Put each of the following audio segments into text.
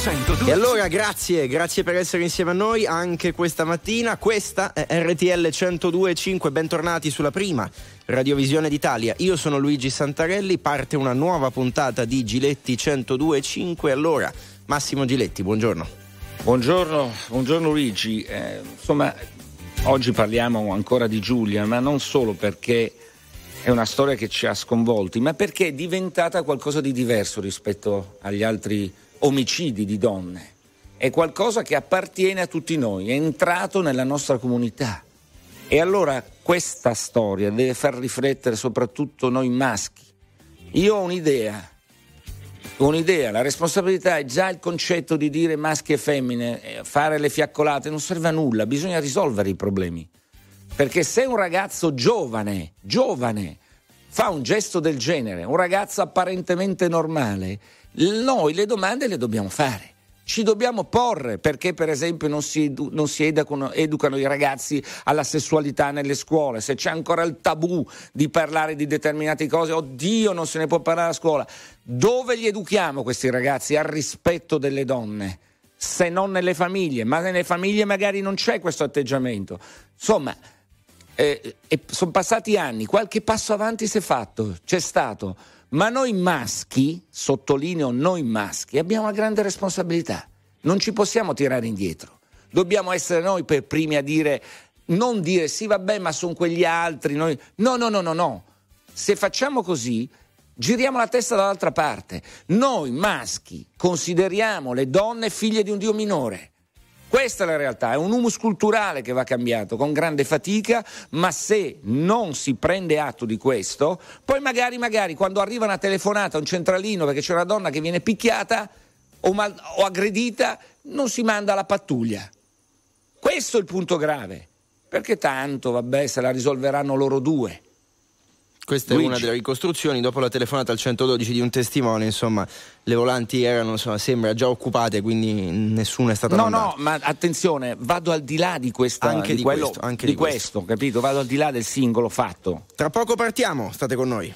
102. E allora grazie per essere insieme a noi anche questa mattina. Questa è RTL 102.5, bentornati sulla prima radiovisione d'Italia. Io sono Luigi Santarelli, parte una nuova puntata di Giletti 102.5. Allora, Massimo Giletti, buongiorno. Buongiorno Luigi. Insomma, oggi parliamo ancora di Giulia, ma non solo perché è una storia che ci ha sconvolti, ma perché è diventata qualcosa di diverso rispetto agli altri omicidi di donne. È qualcosa che appartiene a tutti noi, è entrato nella nostra comunità. E allora questa storia deve far riflettere soprattutto noi maschi. Io ho un'idea, la responsabilità è già il concetto di dire maschi e femmine, fare le fiaccolate, non serve a nulla, bisogna risolvere i problemi. Perché se un ragazzo giovane, fa un gesto del genere, un ragazzo apparentemente normale, noi le domande le dobbiamo fare, ci dobbiamo porre, perché per esempio non si educano i ragazzi alla sessualità nelle scuole, se c'è ancora il tabù di parlare di determinate cose, oddio non se ne può parlare a scuola, dove li educhiamo questi ragazzi al rispetto delle donne? Se non nelle famiglie, ma nelle famiglie magari non c'è questo atteggiamento. Insomma, sono passati anni, qualche passo avanti si è fatto, c'è stato, ma noi maschi, sottolineo noi maschi, abbiamo una grande responsabilità, non ci possiamo tirare indietro, dobbiamo essere noi per primi a dire, non dire sì vabbè ma sono quegli altri, noi no, se facciamo così giriamo la testa dall'altra parte. Noi maschi consideriamo le donne figlie di un Dio minore. Questa è la realtà, è un humus culturale che va cambiato con grande fatica, ma se non si prende atto di questo, poi magari quando arriva una telefonata a un centralino perché c'è una donna che viene picchiata o aggredita, non si manda la pattuglia. Questo è il punto grave, perché tanto vabbè se la risolveranno loro due. Questa è Luigi. Una delle ricostruzioni, dopo la telefonata al 112 di un testimone, insomma, le volanti erano, insomma, sembra già occupate, quindi nessuno è stato mandato. No, ma attenzione, vado al di là di questa, anche di quello, questo, anche di questo, capito? Vado al di là del singolo fatto. Tra poco partiamo, state con noi.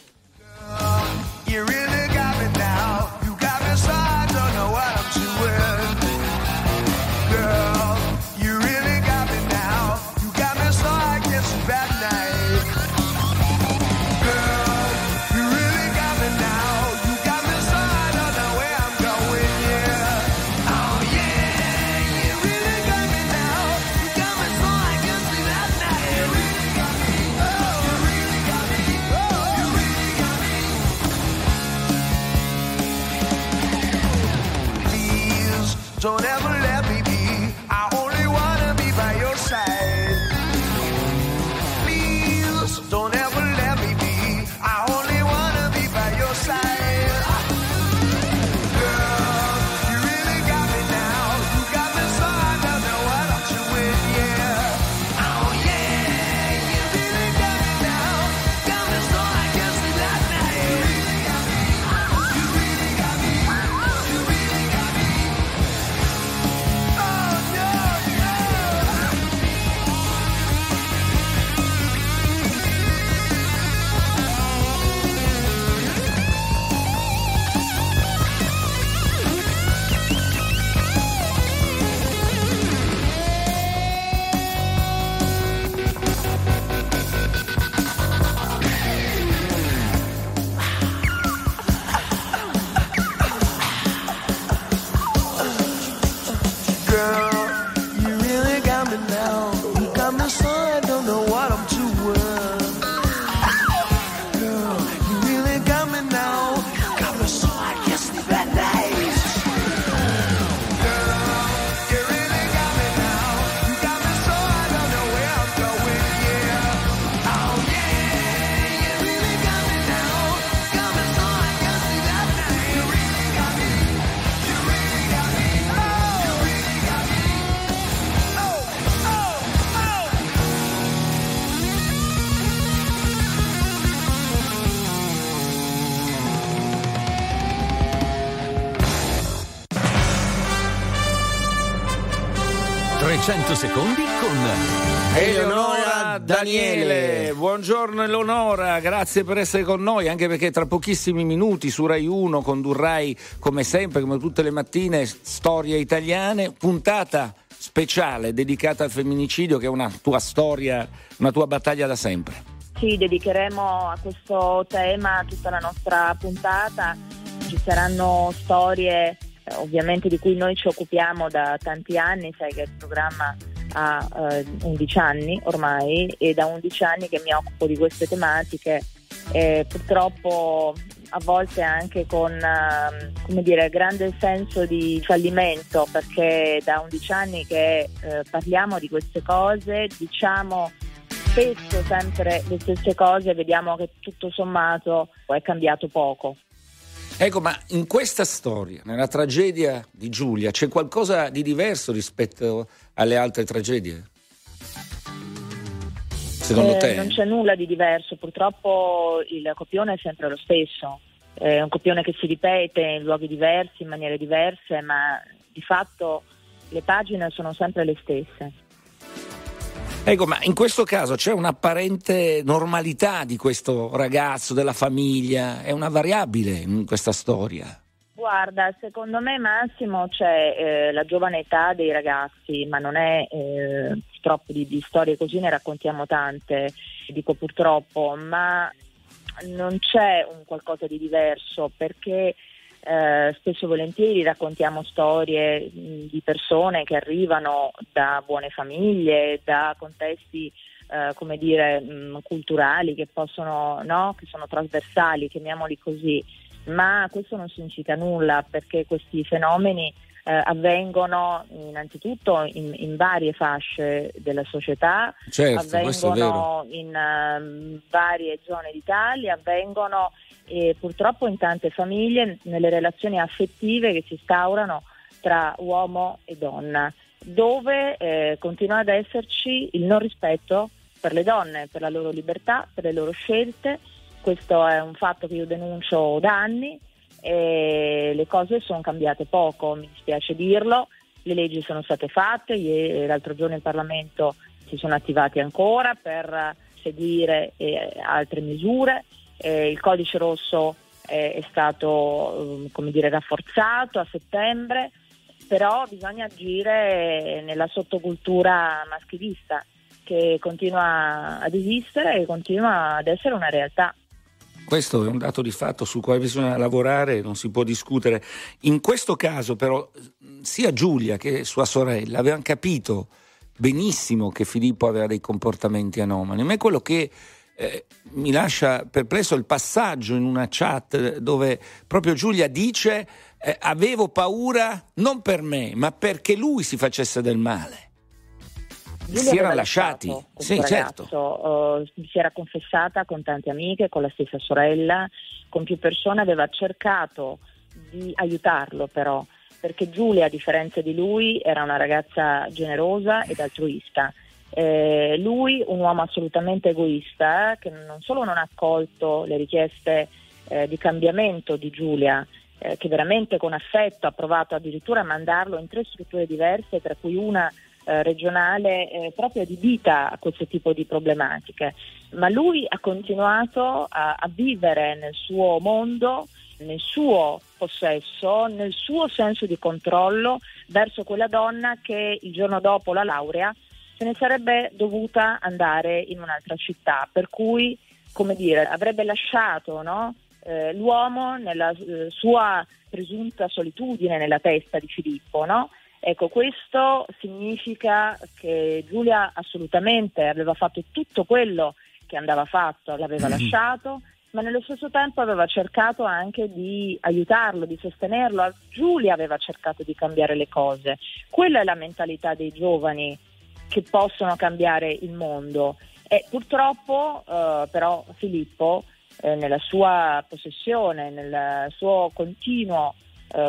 Don't ever let me be, I only wanna be by your side. Please, don't ever let me be, I only wanna be by your side. Girl, you really got me now, you got me so I don't know what I'm doing, yeah. Oh yeah, you really got me now, got me so I can sleep that night. You really got me, you really got me. Girl, you really got me now. You got me so I don't know what I'm doing. Girl, you really got me now. You got me so I can't sleep at night. Girl, you really got me now. You got me so I don't know where I'm going, yeah. Oh yeah, you really got me now. Got me so I can't sleep at night. You really got me. You really got me. Oh. Oh. 300 secondi con Eleonora Eleonora Daniele. Buongiorno Eleonora, grazie per essere con noi, anche perché tra pochissimi minuti su Rai Uno condurrai, come sempre, come tutte le mattine, Storie Italiane, puntata speciale dedicata al femminicidio, che è una tua storia, una tua battaglia da sempre. Sì, dedicheremo a questo tema tutta la nostra puntata, ci saranno storie ovviamente di cui noi ci occupiamo da tanti anni, sai che il programma ha 11 anni ormai, e da 11 anni che mi occupo di queste tematiche, purtroppo a volte anche con grande senso di fallimento, perché da 11 anni che parliamo di queste cose, diciamo spesso sempre le stesse cose, vediamo che tutto sommato è cambiato poco. Ecco, ma in questa storia, nella tragedia di Giulia, c'è qualcosa di diverso rispetto alle altre tragedie? Secondo te? Non c'è nulla di diverso, purtroppo il copione è sempre lo stesso, è un copione che si ripete in luoghi diversi, in maniere diverse, ma di fatto le pagine sono sempre le stesse. Ecco, ma in questo caso c'è un'apparente normalità di questo ragazzo, della famiglia, è una variabile in questa storia? Guarda, secondo me, Massimo, c'è la giovane età dei ragazzi, ma non è purtroppo di storie così ne raccontiamo tante, dico purtroppo, ma non c'è un qualcosa di diverso, perché spesso e volentieri raccontiamo storie di persone che arrivano da buone famiglie, da contesti culturali, che possono, no, che sono trasversali, chiamiamoli così. Ma questo non significa nulla, perché questi fenomeni avvengono innanzitutto in varie fasce della società, certo, avvengono in varie zone d'Italia, avvengono purtroppo in tante famiglie, nelle relazioni affettive che si instaurano tra uomo e donna, dove continua ad esserci il non rispetto per le donne, per la loro libertà, per le loro scelte. Questo è un fatto che io denuncio da anni e le cose sono cambiate poco, mi dispiace dirlo, le leggi sono state fatte, l'altro giorno in Parlamento si sono attivati ancora per seguire altre misure, il codice rosso è stato rafforzato a settembre, però bisogna agire nella sottocultura maschilista che continua ad esistere e continua ad essere una realtà. Questo è un dato di fatto sul quale bisogna lavorare, non si può discutere. In questo caso però sia Giulia che sua sorella avevano capito benissimo che Filippo aveva dei comportamenti anomali, ma è quello che mi lascia perplesso il passaggio in una chat dove proprio Giulia dice avevo paura non per me ma perché lui si facesse del male. Giulia si era lasciati, sì, ragazzo, certo. Si era confessata con tante amiche, con la stessa sorella, con più persone, aveva cercato di aiutarlo però, perché Giulia, a differenza di lui, era una ragazza generosa ed altruista. Lui, un uomo assolutamente egoista, che non solo non ha accolto le richieste di cambiamento di Giulia, che veramente con affetto ha provato addirittura a mandarlo in 3 strutture diverse, tra cui una regionale proprio adibita a questo tipo di problematiche, ma lui ha continuato a vivere nel suo mondo, nel suo possesso, nel suo senso di controllo verso quella donna che il giorno dopo la laurea se ne sarebbe dovuta andare in un'altra città, per cui avrebbe lasciato, no, l'uomo nella sua presunta solitudine nella testa di Filippo, no? Ecco, questo significa che Giulia assolutamente aveva fatto tutto quello che andava fatto, l'aveva lasciato, ma nello stesso tempo aveva cercato anche di aiutarlo, di sostenerlo. Giulia aveva cercato di cambiare le cose. Quella è la mentalità dei giovani che possono cambiare il mondo. E purtroppo però Filippo, nella sua possessione, nel suo continuo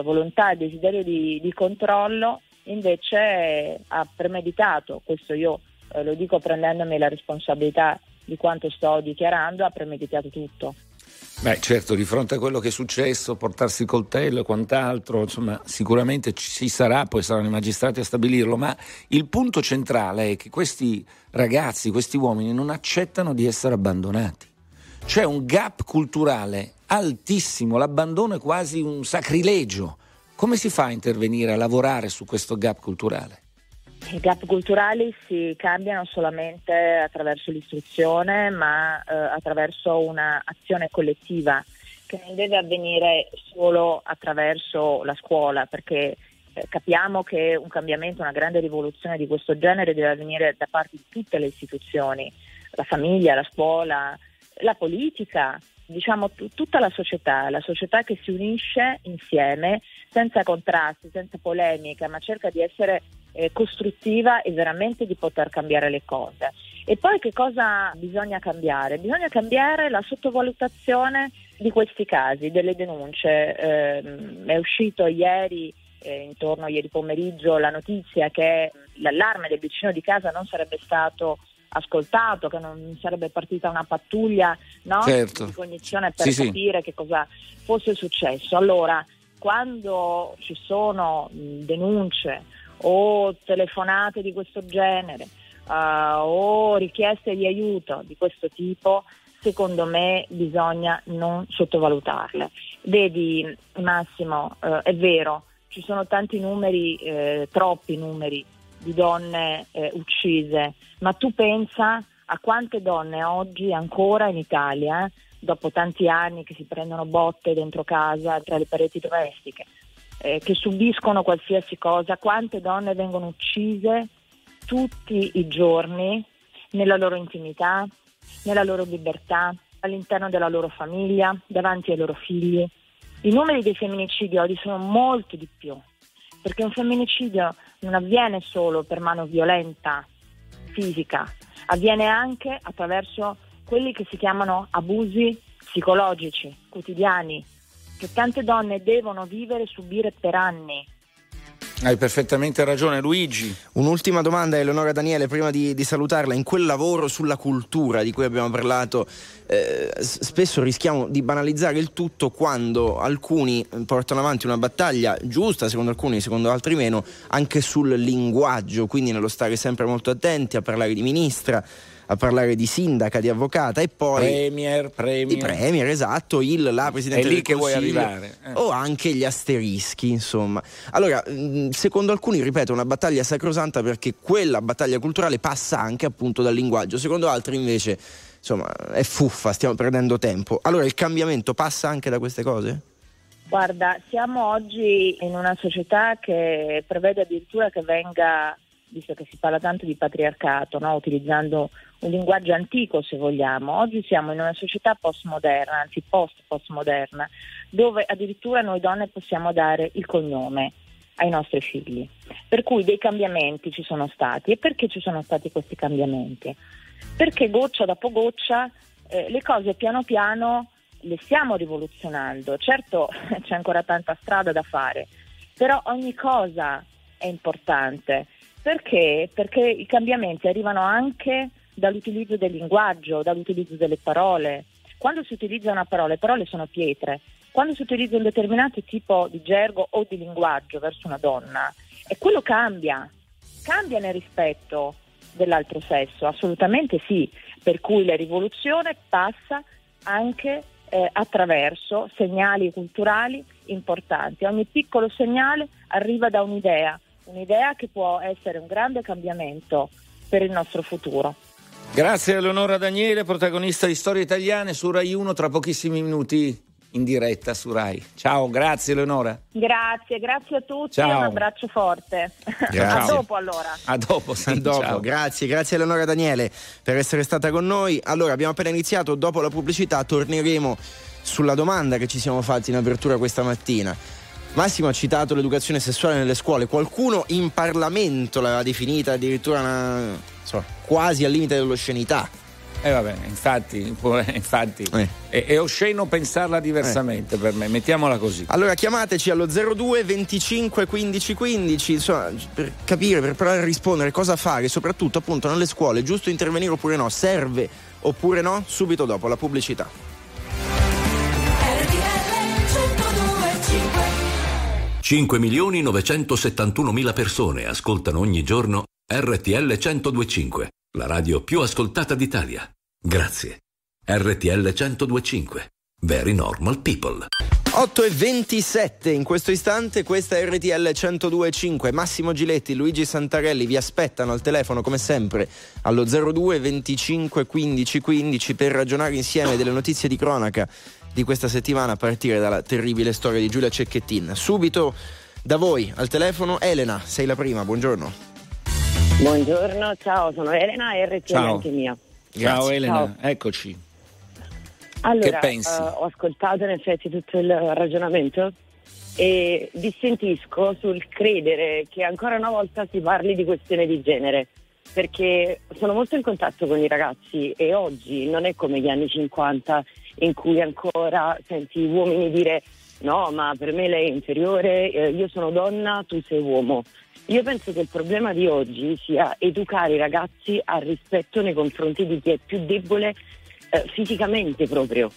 volontà e desiderio di controllo, invece ha premeditato, questo io lo dico prendendomi la responsabilità di quanto sto dichiarando, ha premeditato tutto. Beh, certo, di fronte a quello che è successo, portarsi il coltello e quant'altro, insomma, sicuramente ci sarà, poi saranno i magistrati a stabilirlo, ma il punto centrale è che questi ragazzi, questi uomini non accettano di essere abbandonati. C'è un gap culturale altissimo, l'abbandono è quasi un sacrilegio. Come si fa a intervenire, a lavorare su questo gap culturale? I gap culturali si cambiano solamente attraverso l'istruzione, ma attraverso un'azione collettiva che non deve avvenire solo attraverso la scuola, perché capiamo che un cambiamento, una grande rivoluzione di questo genere deve avvenire da parte di tutte le istituzioni, la famiglia, la scuola, la politica, diciamo tutta la società che si unisce insieme senza contrasti, senza polemica, ma cerca di essere costruttiva e veramente di poter cambiare le cose. E poi che cosa bisogna cambiare? Bisogna cambiare la sottovalutazione di questi casi, delle denunce. È uscito ieri, intorno a ieri pomeriggio, la notizia che l'allarme del vicino di casa non sarebbe stato ascoltato, che non sarebbe partita una pattuglia, no? Certo. Di cognizione per capire che cosa fosse successo. Allora, quando ci sono denunce o telefonate di questo genere o richieste di aiuto di questo tipo, secondo me bisogna non sottovalutarle. Vedi Massimo, è vero, ci sono tanti numeri, troppi numeri di donne uccise, ma tu pensa a quante donne oggi ancora in Italia, dopo tanti anni che si prendono botte dentro casa, tra le pareti domestiche, che subiscono qualsiasi cosa, quante donne vengono uccise tutti i giorni nella loro intimità, nella loro libertà, all'interno della loro famiglia, davanti ai loro figli. I numeri dei femminicidi oggi sono molti di più, perché un femminicidio non avviene solo per mano violenta, fisica, avviene anche attraverso quelli che si chiamano abusi psicologici, quotidiani, che tante donne devono vivere e subire per anni. Hai perfettamente ragione, Luigi. Un'ultima domanda, Eleonora Daniele, prima di salutarla. In quel lavoro sulla cultura di cui abbiamo parlato, spesso rischiamo di banalizzare il tutto quando alcuni portano avanti una battaglia giusta, secondo alcuni, secondo altri meno, anche sul linguaggio, quindi nello stare sempre molto attenti a parlare di ministra, a parlare di sindaca, di avvocata e poi Premier, esatto, la Presidente del Consiglio, è lì che vuoi arrivare, o anche gli asterischi, insomma. Allora, secondo alcuni, ripeto, una battaglia sacrosanta, perché quella battaglia culturale passa anche appunto dal linguaggio. Secondo altri invece, insomma, è fuffa, stiamo perdendo tempo. Allora il cambiamento passa anche da queste cose? Guarda, siamo oggi in una società che prevede addirittura che venga, visto che si parla tanto di patriarcato, no? Utilizzando un linguaggio antico, se vogliamo. Oggi siamo in una società postmoderna, anzi post-postmoderna, dove addirittura noi donne possiamo dare il cognome ai nostri figli. Per cui dei cambiamenti ci sono stati. E perché ci sono stati questi cambiamenti? Perché goccia dopo goccia le cose piano piano le stiamo rivoluzionando. Certo c'è ancora tanta strada da fare, però ogni cosa è importante. Perché? Perché i cambiamenti arrivano anche dall'utilizzo del linguaggio, dall'utilizzo delle parole. Quando si utilizza una parola, le parole sono pietre. Quando si utilizza un determinato tipo di gergo o di linguaggio verso una donna, e quello cambia nel rispetto dell'altro sesso, assolutamente sì. Per cui la rivoluzione passa anche attraverso segnali culturali importanti. Ogni piccolo segnale arriva da un'idea che può essere un grande cambiamento per il nostro futuro. Grazie a Eleonora Daniele, protagonista di Storie Italiane su Rai Uno, tra pochissimi minuti in diretta su Rai. Ciao, grazie Eleonora. Grazie a tutti. Ciao. Un abbraccio forte. Grazie. A dopo allora. A dopo. Ciao. Grazie Eleonora Daniele per essere stata con noi. Allora, abbiamo appena iniziato, dopo la pubblicità torneremo sulla domanda che ci siamo fatti in apertura questa mattina. Massimo ha citato l'educazione sessuale nelle scuole, qualcuno in Parlamento l'aveva definita addirittura quasi al limite dell'oscenità. Vabbè, infatti. È osceno pensarla diversamente per me, mettiamola così. Allora chiamateci allo 02 25 15 15, insomma, per capire, per provare a rispondere cosa fare, soprattutto appunto nelle scuole, giusto intervenire oppure no, serve oppure no, subito dopo la pubblicità. 5.971.000 persone ascoltano ogni giorno RTL 102.5, la radio più ascoltata d'Italia. Grazie. RTL 102.5. Very normal people. 8:27 in questo istante, questa è RTL 102.5. Massimo Giletti, Luigi Santarelli vi aspettano al telefono come sempre allo 02 25 15 15 per ragionare insieme delle notizie di cronaca di questa settimana, a partire dalla terribile storia di Giulia Cecchettin. Subito da voi al telefono Elena, sei la prima, buongiorno. Buongiorno, ciao, sono Elena, RTL anche mia. Ciao Elena, ciao. Eccoci. Allora, che pensi? Ho ascoltato in effetti tutto il ragionamento e dissentisco sul credere che ancora una volta si parli di questione di genere, perché sono molto in contatto con i ragazzi e oggi non è come gli anni 50 in cui ancora senti uomini dire no, ma per me lei è inferiore, io sono donna, tu sei uomo. Io penso che il problema di oggi sia educare i ragazzi al rispetto nei confronti di chi è più debole fisicamente proprio,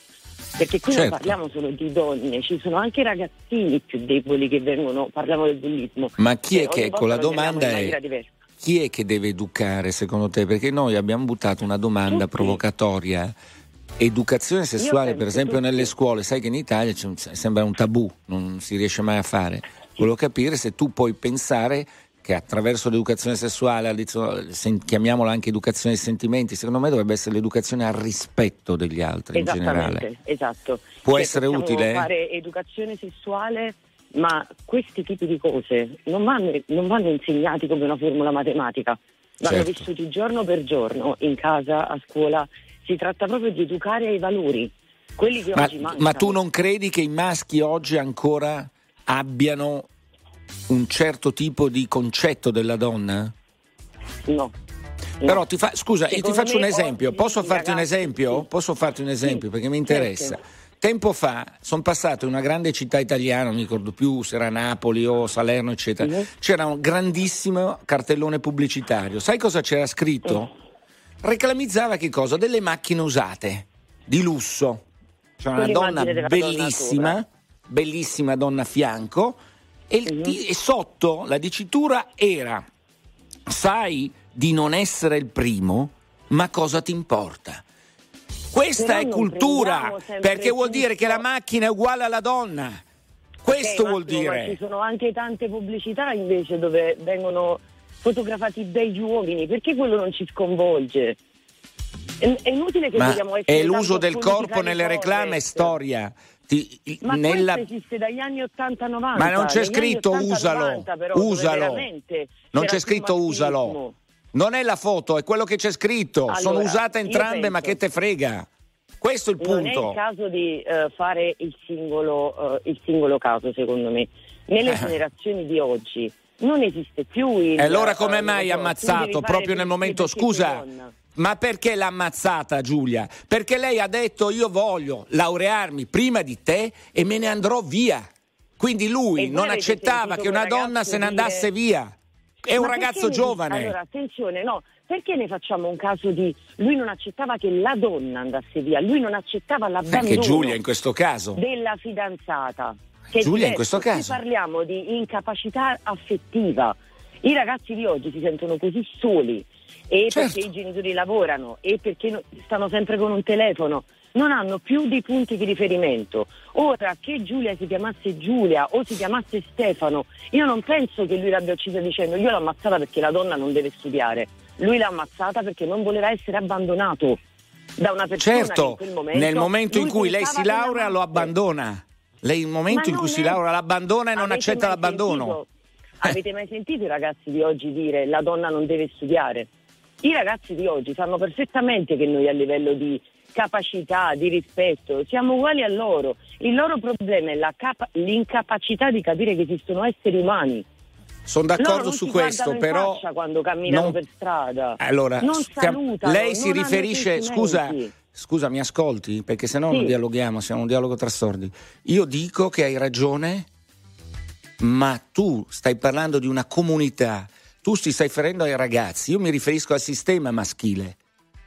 perché qui non parliamo solo di donne, ci sono anche ragazzini più deboli che vengono, parliamo del bullismo. Ma chi è che, ecco, la domanda è chi è che deve educare secondo te? Perché noi abbiamo buttato una domanda provocatoria, educazione sessuale per esempio nelle scuole, sai che in Italia sembra un tabù, non si riesce mai a fare. Volevo capire se tu puoi pensare che attraverso l'educazione sessuale, chiamiamola anche educazione ai sentimenti, secondo me dovrebbe essere l'educazione al rispetto degli altri in generale. Esatto. Può essere utile fare educazione sessuale, ma questi tipi di cose non vanno insegnati come una formula matematica, vanno vissuti giorno per giorno, in casa, a scuola. Si tratta proprio di educare ai valori, quelli che oggi mancano. Ma tu non credi che i maschi oggi ancora abbiano un certo tipo di concetto della donna? No. Però scusa, io ti faccio un esempio. Posso farti un esempio? Sì, perché mi interessa. Certo. Tempo fa sono passato in una grande città italiana, non mi ricordo più se era Napoli o Salerno, eccetera. Sì. C'era un grandissimo cartellone pubblicitario. Sai cosa c'era scritto? Reclamizzava che cosa? Delle macchine usate di lusso. C'era una donna bellissima, bellissima donna a fianco. E sotto la dicitura era: sai di non essere il primo, ma cosa ti importa? Questa è cultura, perché vuol dire che la macchina è uguale alla donna. Questo vuol dire. Ma ci sono anche tante pubblicità invece dove vengono fotografati degli uomini, perché quello non ci sconvolge? È inutile che dobbiamo essere. È l'uso del corpo nelle reclame è storia. Questo esiste dagli anni 80-90. Ma non c'è scritto 80, usalo, 90, però, usalo. Non c'è scritto usalo. Non è la foto, è quello che c'è scritto. Allora, sono usate entrambe, ma che te frega? Questo è il punto. Non è il caso di fare il singolo caso, secondo me. Nelle generazioni di oggi non esiste più il. E allora come mai ammazzato proprio nel momento? Scusa. Ma perché l'ha ammazzata Giulia? Perché lei ha detto: io voglio laurearmi prima di te e me ne andrò via. Quindi lui non accettava che una donna se ne andasse via. È un ragazzo giovane. Allora, attenzione, no. Perché ne facciamo un caso di lui non accettava che la donna andasse via, lui non accettava l'abbandono della fidanzata. Giulia in questo caso. Qui parliamo di incapacità affettiva. I ragazzi di oggi si sentono così soli. E perché i genitori lavorano e perché stanno sempre con un telefono, non hanno più dei punti di riferimento. Ora, che Giulia si chiamasse Giulia o si chiamasse Stefano, io non penso che lui l'abbia uccisa dicendo io l'ho ammazzata perché la donna non deve studiare. Lui l'ha ammazzata perché non voleva essere abbandonato da una persona che in quel momento, nel momento in cui lei si laurea lo abbandona. Lei nel momento in cui si laurea l'abbandona e non accetta l'abbandono. Avete mai sentito i ragazzi di oggi dire la donna non deve studiare? I ragazzi di oggi sanno perfettamente che noi a livello di capacità, di rispetto, siamo uguali a loro. Il loro problema è l'incapacità di capire che esistono esseri umani. Sono d'accordo su questo, però quando camminano per strada. Allora, non salutano. Lei si riferisce, scusa, mi ascolti? Perché se no non dialoghiamo, siamo un dialogo tra sordi. Io dico che hai ragione, ma tu stai parlando di una comunità. Tu ti stai riferendo ai ragazzi, io mi riferisco al sistema maschile.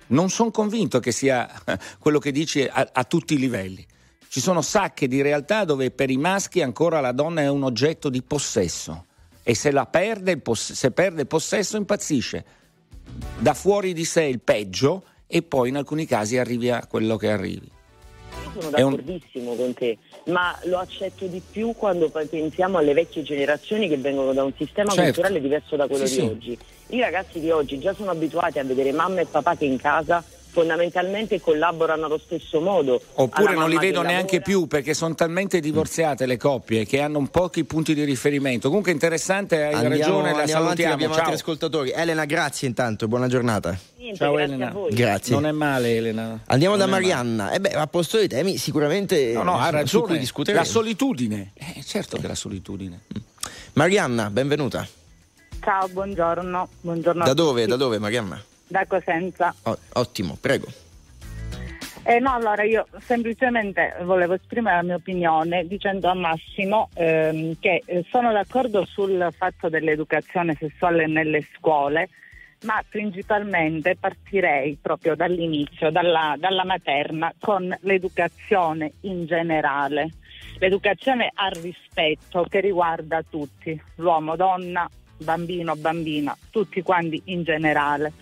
Non sono convinto che sia quello che dici a tutti i livelli. Ci sono sacche di realtà dove per i maschi ancora la donna è un oggetto di possesso e se la perde, se perde possesso, impazzisce, dà fuori di sé il peggio e poi in alcuni casi arrivi a quello che arrivi. Io sono d'accordissimo con te, ma lo accetto di più quando pensiamo alle vecchie generazioni che vengono da un sistema culturale diverso da quello di oggi. I ragazzi di oggi già sono abituati a vedere mamma e papà che in casa fondamentalmente collaborano allo stesso modo, oppure non li vedo neanche più perché sono talmente divorziate le coppie che hanno pochi punti di riferimento. Comunque interessante, hai ragione, la salutiamo. Abbiamo altri ascoltatori. Elena, grazie intanto, buona giornata. Ciao Elena, a voi. Grazie. Non è male Elena. Andiamo non da Marianna. A posto dei temi sicuramente ha ragione, discutere la solitudine. Certo che la solitudine. Marianna, benvenuta. Ciao, buongiorno. Buongiorno. Da dove Marianna? Da Cosenza. Ottimo, prego. Allora io semplicemente volevo esprimere la mia opinione dicendo a Massimo che sono d'accordo sul fatto dell'educazione sessuale nelle scuole, ma principalmente partirei proprio dall'inizio, dalla materna, con l'educazione in generale, l'educazione al rispetto che riguarda tutti, l'uomo, donna, bambino, bambina, tutti quanti in generale,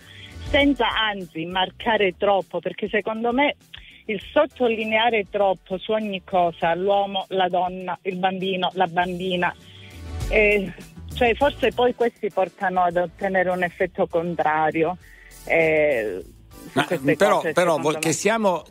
senza anzi marcare troppo, perché secondo me il sottolineare troppo su ogni cosa, l'uomo, la donna, il bambino, la bambina, cioè forse poi questi portano ad ottenere un effetto contrario. Però che siamo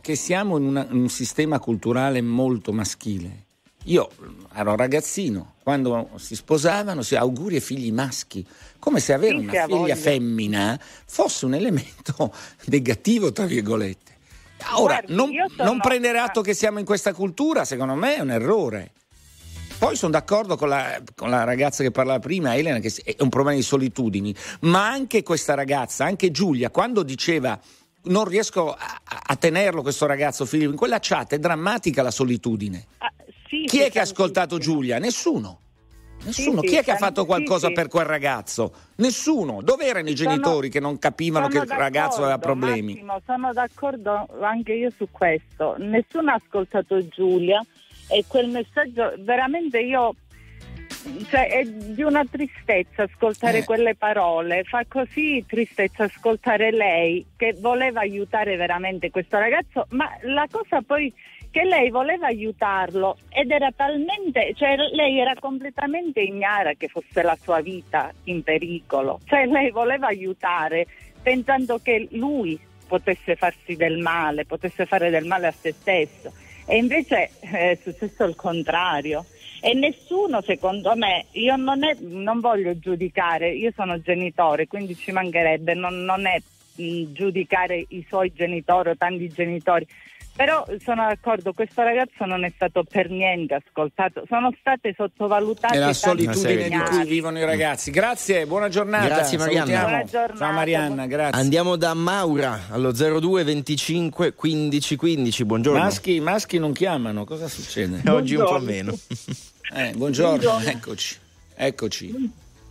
in un sistema culturale molto maschile. Io ero ragazzino, quando si sposavano si auguri ai figli maschi, come se avere una figlia femmina fosse un elemento negativo, tra virgolette. Ora, non prendere atto che siamo in questa cultura, secondo me è un errore. Poi sono d'accordo con la ragazza che parlava prima, Elena, che è un problema di solitudini, ma anche questa ragazza, anche Giulia, quando diceva non riesco a tenerlo questo ragazzo, Filippo, in quella chat è drammatica la solitudine. Sì, chi è che ha ascoltato Giulia? Nessuno. Chi è che ha fatto qualcosa per quel ragazzo? Nessuno. Dove erano i genitori che non capivano che il ragazzo aveva problemi? Massimo, sono d'accordo anche io su questo. Nessuno ha ascoltato Giulia e quel messaggio veramente è di una tristezza ascoltare quelle parole. Fa così tristezza ascoltare lei che voleva aiutare veramente questo ragazzo, ma la cosa poi che lei voleva aiutarlo ed era talmente, lei era completamente ignara che fosse la sua vita in pericolo, lei voleva aiutare pensando che lui potesse farsi del male, potesse fare del male a se stesso, e invece è successo il contrario. E nessuno, secondo me, io non voglio giudicare, io sono genitore, quindi ci mancherebbe, non è giudicare i suoi genitori o tanti genitori. Però sono d'accordo, questo ragazzo non è stato per niente ascoltato, sono state sottovalutate. È la solitudine di cui vivono i ragazzi. Grazie, buona giornata. Grazie Marianna. Buona giornata. Ciao Marianna, grazie. Andiamo da Maura allo 02 25 15 15. Buongiorno. Maschi non chiamano, cosa succede? Oggi un po' meno. Buongiorno. Eccoci.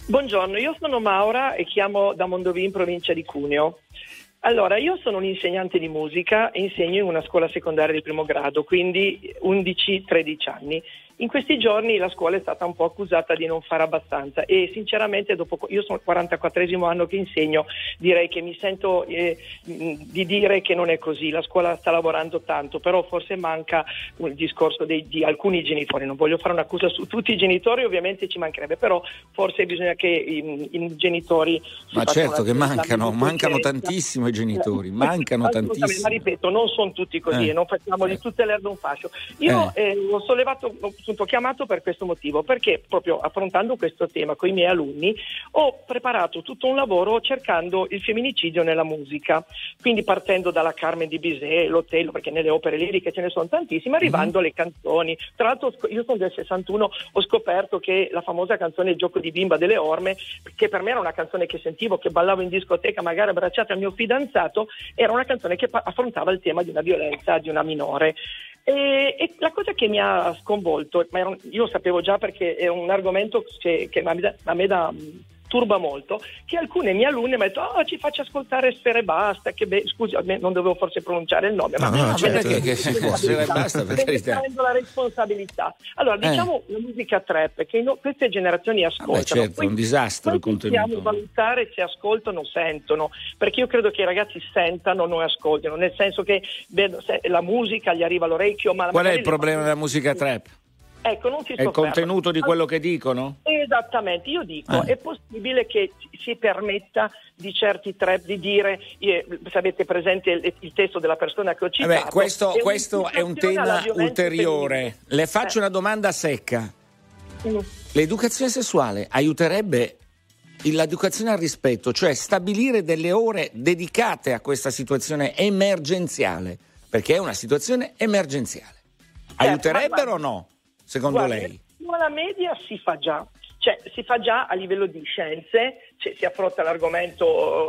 Buongiorno, io sono Maura e chiamo da Mondovì in provincia di Cuneo. Allora, io sono un'insegnante di musica e insegno in una scuola secondaria di primo grado, quindi 11-13 anni. In questi giorni la scuola è stata un po' accusata di non fare abbastanza e sinceramente io sono il 44esimo anno che insegno, direi che mi sento di dire che non è così, la scuola sta lavorando tanto, però forse manca il discorso di alcuni genitori, non voglio fare un'accusa su tutti i genitori, ovviamente ci mancherebbe, però forse bisogna che i genitori... Ma certo che mancano tantissimo i genitori, mancano tantissimo. Ma ripeto, non sono tutti così, non facciamo di tutte le erbe un fascio. Io ho sollevato... Ho chiamato per questo motivo, perché proprio affrontando questo tema con i miei alunni ho preparato tutto un lavoro cercando il femminicidio nella musica, quindi partendo dalla Carmen di Bizet, l'Otello, perché nelle opere liriche ce ne sono tantissime, arrivando alle canzoni. Tra l'altro io sono del 61, ho scoperto che la famosa canzone Il gioco di bimba delle Orme, che per me era una canzone che sentivo, che ballavo in discoteca magari abbracciata al mio fidanzato, era una canzone che affrontava il tema di una violenza di una minore. E la cosa che mi ha sconvolto, ma io lo sapevo già perché è un argomento che a me dà turba molto, che alcune mie alunne mi hanno detto: "Oh, ci faccio ascoltare Sfera Ebbasta", che scusi, non dovevo forse pronunciare il nome, ma no, certo, perché Sfera Ebbasta, per carità, prendo la responsabilità. Allora, diciamo la musica trap che queste generazioni ascoltano. Certo, poi, è un disastro il contenuto. Possiamo valutare se ascoltano o sentono, perché io credo che i ragazzi sentano, non ascoltino, nel senso che vedo se la musica gli arriva all'orecchio, ma qual è il problema della musica trap? Ecco, non ti soffermo. È il contenuto di quello che dicono? Esattamente, io dico, è possibile che si permetta di certi trap di dire, se avete presente il testo della persona che ho citato. Questo è un tema ulteriore. Femminile. Le faccio una domanda secca. L'educazione sessuale aiuterebbe l'educazione al rispetto, cioè stabilire delle ore dedicate a questa situazione emergenziale, perché è una situazione emergenziale. Aiuterebbero o no? Secondo lei? La media si fa già, a livello di scienze, si affronta l'argomento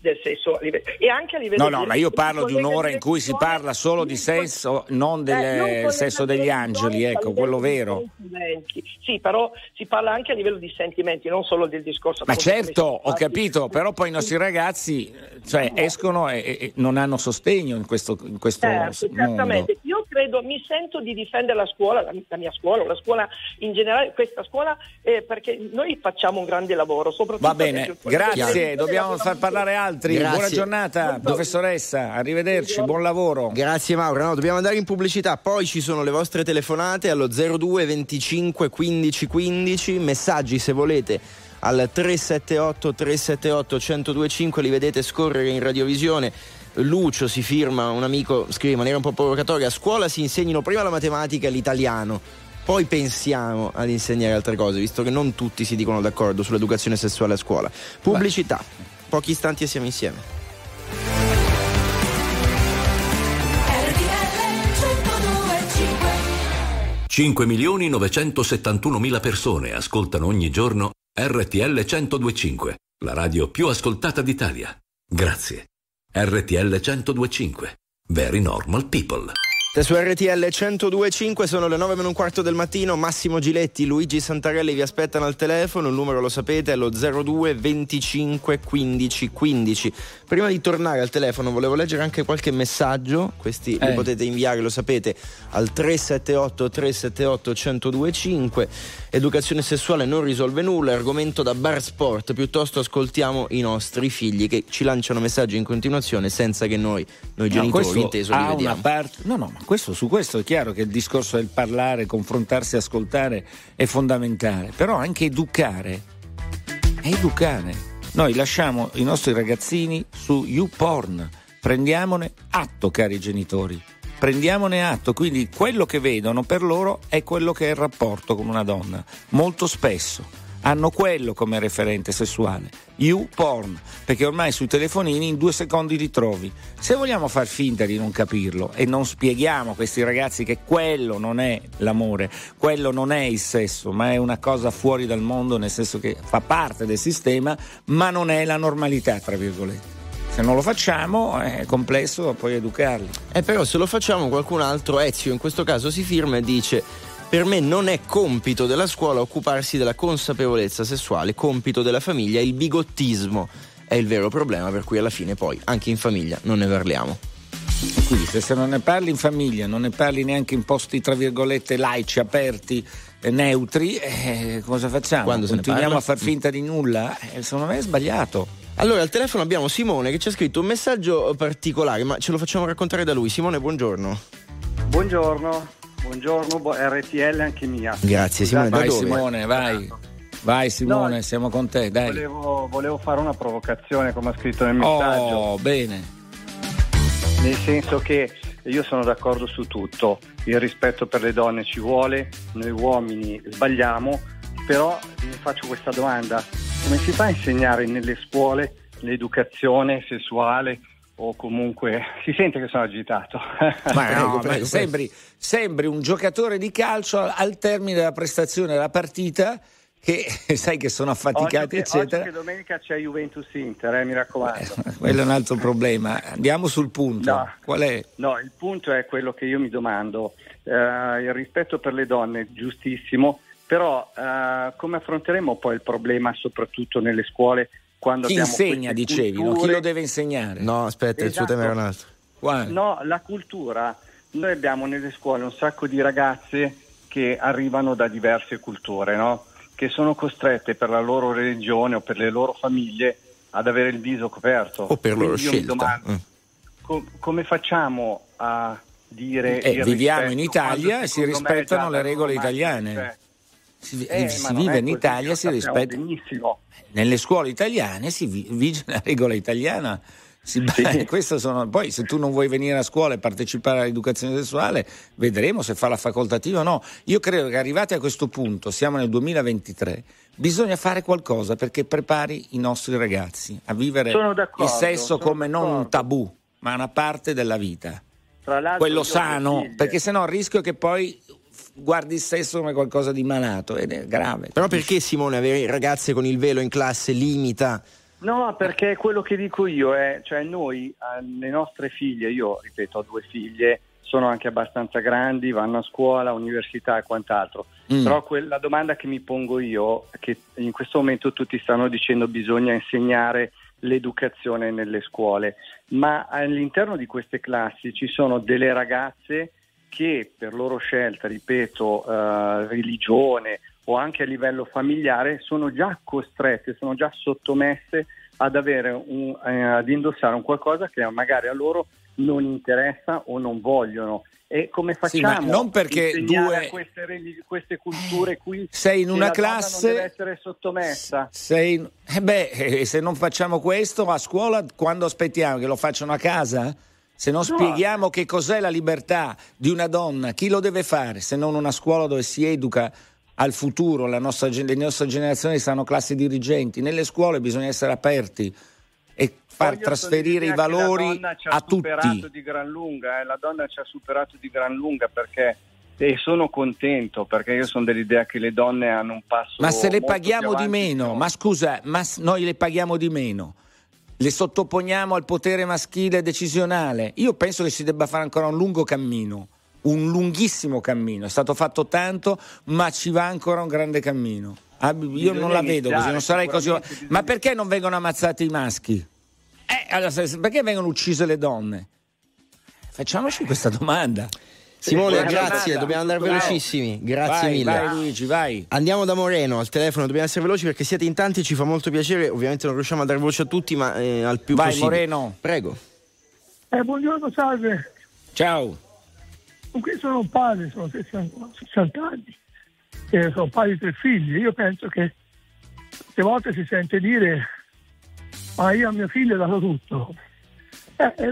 del sesso e anche a livello di... No, ma io parlo di un'ora in cui si parla solo di sesso, non del sesso degli angeli, ecco, quello vero. Sì, però si parla anche a livello di sentimenti, non solo del discorso... Ma certo, ho capito, però poi i nostri ragazzi escono e non hanno sostegno in questo mondo. Io credo, mi sento di difendere la scuola, la mia scuola, la scuola in generale, questa scuola, perché noi facciamo un grande lavoro, soprattutto... Va bene, grazie, dobbiamo far parlare altri. Grazie. Buona giornata, professoressa, arrivederci, buon lavoro. Grazie Mauro, dobbiamo andare in pubblicità, poi ci sono le vostre telefonate allo 02 25 15 15, messaggi se volete al 378 378 1025, li vedete scorrere in radiovisione. Lucio si firma, un amico scrive in maniera un po' provocatoria: a scuola si insegnino prima la matematica e l'italiano, poi pensiamo ad insegnare altre cose, visto che non tutti si dicono d'accordo sull'educazione sessuale a scuola. Pubblicità, pochi istanti e siamo insieme. RTL 102.5. 5.971.000 persone ascoltano ogni giorno RTL 102.5, la radio più ascoltata d'Italia. Grazie. RTL 102.5, Very Normal People. Su RTL 102.5 sono le 9:15 del mattino. Massimo Giletti, Luigi Santarelli vi aspettano al telefono, il numero lo sapete è lo 02 25 15 15. Prima di tornare al telefono volevo leggere anche qualche messaggio, questi li potete inviare, lo sapete, al 378 378 1025. Educazione sessuale non risolve nulla, argomento da bar sport, piuttosto ascoltiamo i nostri figli, che ci lanciano messaggi in continuazione senza che noi genitori inteso li vediamo. Su questo è chiaro che il discorso del parlare, confrontarsi, ascoltare è fondamentale, però anche educare è educare. Noi lasciamo i nostri ragazzini su YouPorn, prendiamone atto, cari genitori, prendiamone atto. Quindi quello che vedono per loro è quello che è il rapporto con una donna, molto spesso hanno quello come referente sessuale, YouPorn, perché ormai sui telefonini in 2 secondi li trovi. Se vogliamo far finta di non capirlo e non spieghiamo a questi ragazzi che quello non è l'amore, quello non è il sesso, ma è una cosa fuori dal mondo, nel senso che fa parte del sistema, ma non è la normalità, tra virgolette. Se non lo facciamo è complesso poi educarli. Però se lo facciamo, qualcun altro, Ezio in questo caso, si firma e dice: per me non è compito della scuola occuparsi della consapevolezza sessuale, compito della famiglia, il bigottismo è il vero problema, per cui alla fine poi anche in famiglia non ne parliamo. Quindi se non ne parli in famiglia, non ne parli neanche in posti tra virgolette laici, aperti, neutri, cosa facciamo? Quando continuiamo a far finta di nulla? Secondo me è sbagliato. Allora al telefono abbiamo Simone che ci ha scritto un messaggio particolare, ma ce lo facciamo raccontare da lui. Simone, buongiorno. Buongiorno. Buongiorno, RTL anche mia. Grazie Simone. Vai Simone, vai Simone, no, siamo con te, dai. Volevo fare una provocazione, come ha scritto nel messaggio. Oh, bene. Nel senso che io sono d'accordo su tutto, il rispetto per le donne ci vuole, noi uomini sbagliamo, però vi faccio questa domanda: come si fa a insegnare nelle scuole l'educazione sessuale? O comunque si sente che sono agitato. Ma prego. Sembri un giocatore di calcio al termine della prestazione della partita, che sai che sono affaticati, eccetera. Oggi che domenica c'è Juventus Inter, mi raccomando. Quello è un altro problema. Andiamo sul punto. No. Qual è? No, il punto è quello che io mi domando. Il rispetto per le donne, giustissimo, però come affronteremo poi il problema soprattutto nelle scuole quando chi insegna, dicevi, culture... no? Chi lo deve insegnare? No, aspetta, esatto. Il suo tema era un altro. Guarda. No, la cultura. Noi abbiamo nelle scuole un sacco di ragazze che arrivano da diverse culture, no? Che sono costrette per la loro religione o per le loro famiglie ad avere il viso coperto. O per loro scelta. Mi domando, come facciamo a dire viviamo in Italia e si rispettano le regole italiane. Cioè, si vive in Italia, si rispetta benissimo. Nelle scuole italiane si vige la regola italiana. Sì. Questo sono, poi se tu non vuoi venire a scuola e partecipare all'educazione sessuale vedremo se fa la facoltativa o no. Io credo che arrivati a questo punto, siamo nel 2023, bisogna fare qualcosa perché prepari i nostri ragazzi a vivere il sesso come non un tabù ma una parte della vita, tra l'altro quello sano, perché sennò il rischio è che poi guardi il sesso come qualcosa di malato ed è grave. Però perché, Simone, avere ragazze con il velo in classe limita? No, perché quello che dico io è, cioè noi, le nostre figlie, io ripeto, ho 2 figlie, sono anche abbastanza grandi, vanno a scuola, università e quant'altro, però la domanda che mi pongo io, che in questo momento tutti stanno dicendo bisogna insegnare l'educazione nelle scuole, ma all'interno di queste classi ci sono delle ragazze che per loro scelta, ripeto, religione o anche a livello familiare sono già costrette, sono già sottomesse ad avere ad indossare un qualcosa che magari a loro non interessa o non vogliono. E come facciamo non perché insegnare queste culture qui? Sei in una classe, non deve essere sottomessa. Se non facciamo questo a scuola, quando aspettiamo che lo facciano a casa? Se non spieghiamo che cos'è la libertà di una donna, chi lo deve fare se non una scuola dove si educa al futuro? Le nostre generazioni saranno classi dirigenti. Nelle scuole bisogna essere aperti e far trasferire i valori a tutti. La donna ci ha superato di gran lunga, la donna ci ha superato di gran lunga perché... E sono contento perché io sono dell'idea che le donne hanno un passo. Ma se le paghiamo di meno, no? Ma scusa, ma noi le paghiamo di meno, le sottoponiamo al potere maschile decisionale. Io penso che si debba fare ancora un lungo cammino. Un lunghissimo cammino, è stato fatto tanto, ma ci va ancora un grande cammino. Io non la vedo così, non sarei così. Ma perché non vengono ammazzati i maschi? Allora, perché vengono uccise le donne? Facciamoci questa domanda. Simone, grazie, dobbiamo andare velocissimi. Grazie mille. Vai Luigi, vai. Andiamo da Moreno al telefono, dobbiamo essere veloci perché siete in tanti, ci fa molto piacere. Ovviamente non riusciamo a dare voce a tutti, ma al più possibile. Vai Moreno, prego. Buongiorno, salve. Ciao. Qui sono un padre, sono 60 anni, sono padre di 3 figli. Io penso che queste volte si sente dire ma io a mio figlio ho dato tutto.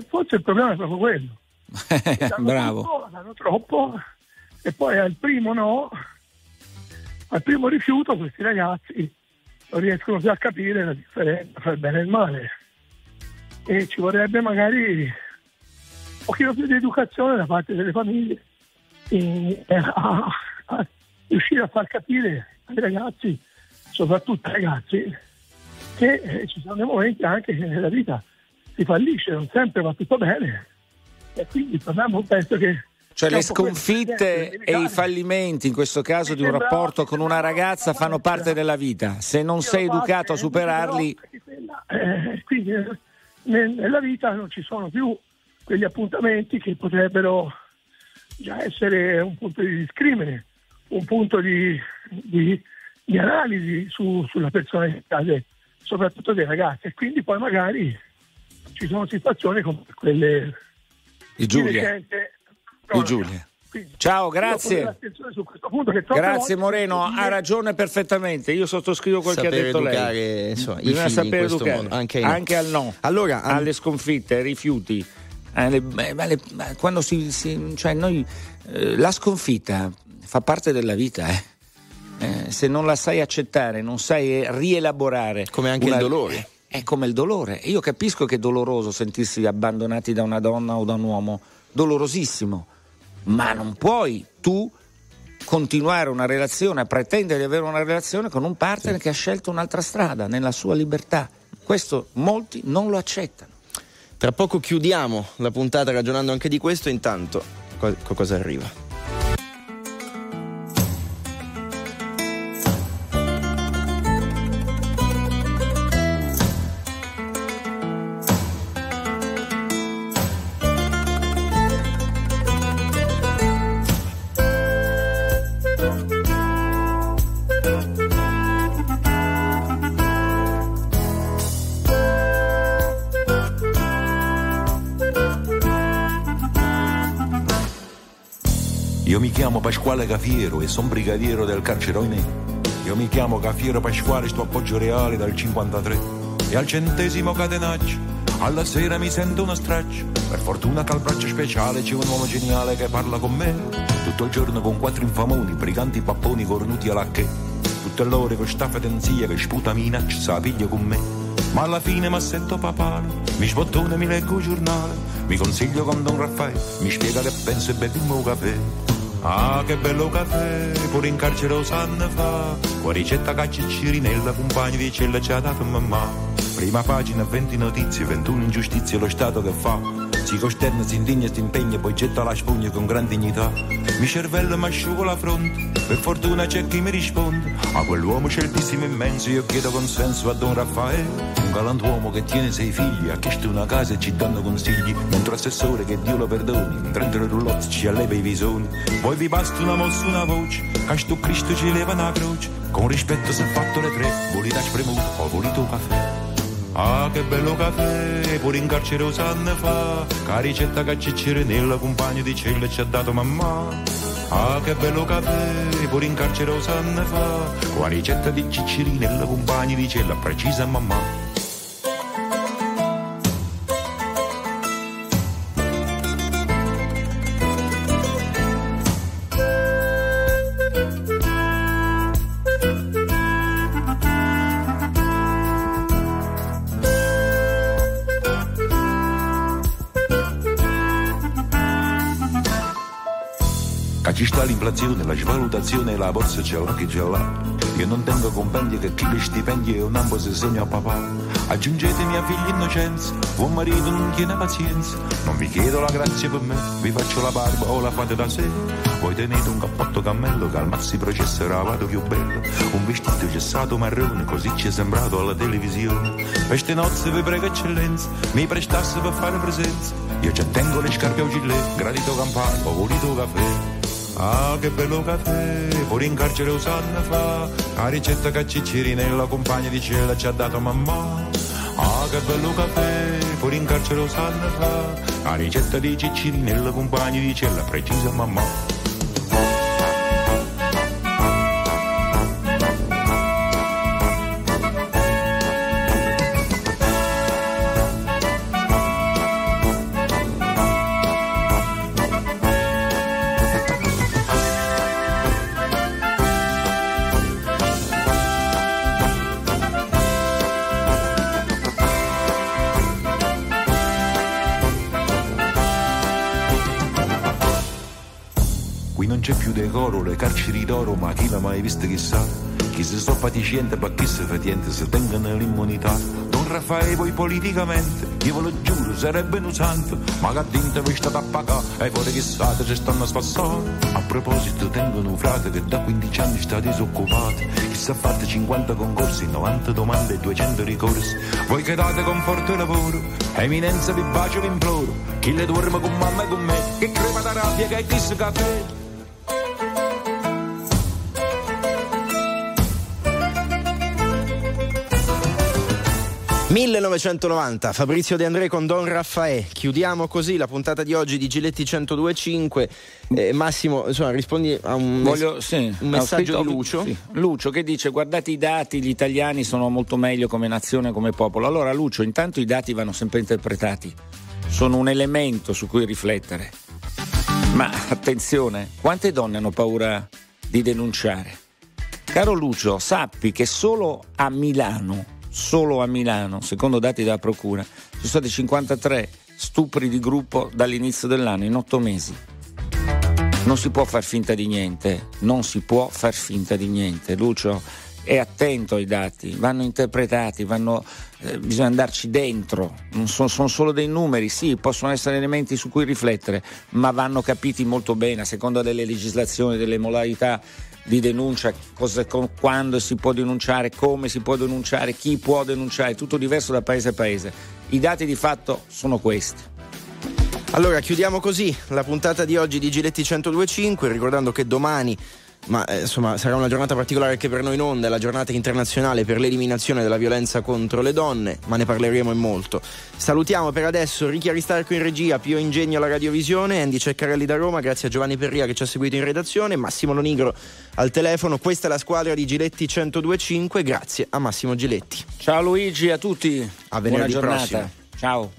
Forse il problema è proprio quello. Bravo. Danno troppo e poi al primo rifiuto questi ragazzi non riescono più a capire la differenza tra il bene e il male. E ci vorrebbe magari... un pochino più di educazione da parte delle famiglie a riuscire a far capire ai ragazzi, soprattutto ai ragazzi, che ci sono dei momenti anche che nella vita si fallisce, non sempre va tutto bene e quindi parliamo, penso che cioè le sconfitte e i fallimenti in questo caso di un rapporto con una ragazza fanno parte della vita, se non sei educato a superarli. Quindi nella vita non ci sono più quegli appuntamenti che potrebbero già essere un punto di discrimine, un punto di analisi sulla personalità, soprattutto dei ragazzi. E quindi poi magari ci sono situazioni come quelle di Giulia. Quindi, ciao, grazie. Su questo punto, che grazie Moreno, ha ragione perfettamente. Io sottoscrivo quel che ha detto educare, lei. Bisogna sapere educare modo, anche al no. Allora, alle sconfitte, ai rifiuti. Quando cioè noi la sconfitta fa parte della vita. Se non la sai accettare, non sai rielaborare, come anche il dolore. È come il dolore. Io capisco che è doloroso sentirsi abbandonati da una donna o da un uomo, dolorosissimo, ma non puoi tu continuare una relazione, a pretendere di avere una relazione con un partner che ha scelto un'altra strada nella sua libertà. Questo molti non lo accettano. Tra poco chiudiamo la puntata ragionando anche di questo, intanto cosa arriva? mi chiamo Pasquale Cafiero e son brigadiero del Carcerone. Io mi chiamo Cafiero Pasquale, sto a Poggio Reale dal 53 e al centesimo catenaccio alla sera mi sento una straccia. Per fortuna che al braccio speciale c'è un uomo geniale che parla con me tutto il giorno con quattro infamoni, briganti papponi cornuti a lacche. Tutte l'ore con sta fedenzia che sputa minaccia, sa piglia con me. Ma alla fine m'assetto papale, mi sbottono e mi leggo il giornale, mi consiglio con Don Raffaè, mi spiega che penso e beviamo un caffè. Ah, che bello caffè, pure in carcere lo sanno fa, con ricetta caccia e cirinella, compagni di cella ci ha dato mamma. Prima pagina, 20 notizie, 21 ingiustizie, lo Stato che fa. Si costerna, si indigna, si impegna, poi getta la spugna con gran dignità. Mi cervello mi asciugo la fronte, per fortuna c'è chi mi risponde. A quell'uomo certissimo immenso io chiedo consenso a Don Raffaè, un galantuomo che tiene 6 figli, ha chiesto una casa e ci danno consigli. Contro assessore che Dio lo perdoni, in 30 rullotti ci alleva i visoni. Poi vi basta una mossa, una voce, a sto Cristo ci leva una croce. Con rispetto se fatto le 3, volita spremuto, ho volito un caffè. Ah, che bello caffè, pure in carcere lo sanno fa, che ricetta che ciccere nella compagno di cella ci ha dato mamma. Ah, che bello caffè, pure in carcere lo sanno fa, qua ricetta di cicceri nella compagno di cella precisa mamma. Ci sta l'inflazione, la svalutazione, la borsa c'è là che c'è là. Io non tengo compendi che chi li stipendi è un ambo se segno a papà. Aggiungetemi a figli innocenza, buon marito non tiene pazienza. Non vi chiedo la grazia per me, vi faccio la barba o la fate da sé. Voi tenete un cappotto cammello che al mazzi processerà vado più bello. Un vestito cessato marrone, così ci è sembrato alla televisione. Queste nozze vi prego eccellenza, mi prestasse per fare presenza. Io ci tengo le scarpe a Gillette, gradito campano, ho volito caffè. Ah, che bello caffè, pure in carcere lo sanno fa, la ricetta che cicceri nella compagna di cella ci ha dato mamma. Ah, che bello caffè, pure in carcere lo sanno fa, la ricetta di cicceri nella compagna di cella precisa mamma. Le carceri d'oro, ma chi l'ha mai visto chissà. Chi si sto paticiente, ma chi si fatiente, se tengono l'immunità. Don Raffaè poi politicamente, io ve lo giuro, sarebbe un santo, ma che dinte vi state a pagare, e fuori chissà se stanno a sfassare. A proposito, tengono un frate che da 15 anni sta disoccupato, chi si è fatto 50 concorsi, 90 domande e 200 ricorsi. Voi che date conforto e lavoro, eminenza vi bacio vi imploro, chi le dorme con mamma e con me, che crema da rabbia che è questo caffè. «1990», Fabrizio De André con Don Raffaè. Chiudiamo così la puntata di oggi di Giletti 102.5. Massimo, insomma, rispondi a un messaggio di Lucio. Sì. Lucio che dice: guardate i dati, gli italiani sono molto meglio come nazione, come popolo. Allora Lucio, intanto i dati vanno sempre interpretati, sono un elemento su cui riflettere. Ma attenzione, quante donne hanno paura di denunciare? Caro Lucio, sappi che solo a Milano, secondo dati della Procura, sono stati 53 stupri di gruppo dall'inizio dell'anno, in 8 mesi. Non si può far finta di niente, Lucio, è attento ai dati, vanno interpretati, bisogna andarci dentro, sono solo dei numeri, sì, possono essere elementi su cui riflettere, ma vanno capiti molto bene a seconda delle legislazioni, delle modalità di denuncia, quando si può denunciare, come si può denunciare, chi può denunciare, tutto diverso da paese a paese. I dati di fatto sono questi. Allora chiudiamo così la puntata di oggi di Giletti 102.5, ricordando che domani Ma insomma sarà una giornata particolare anche per noi in onda, è la giornata internazionale per l'eliminazione della violenza contro le donne, ma ne parleremo in molto. Salutiamo per adesso Ricky Aristarco in regia, Pio Ingegno alla radiovisione, Andy Ceccarelli da Roma, grazie a Giovanni Perria che ci ha seguito in redazione, Massimo Lonigro al telefono. Questa è la squadra di Giletti 102.5, grazie a Massimo Giletti. Ciao Luigi, a tutti, a venerdì prossimo. Ciao.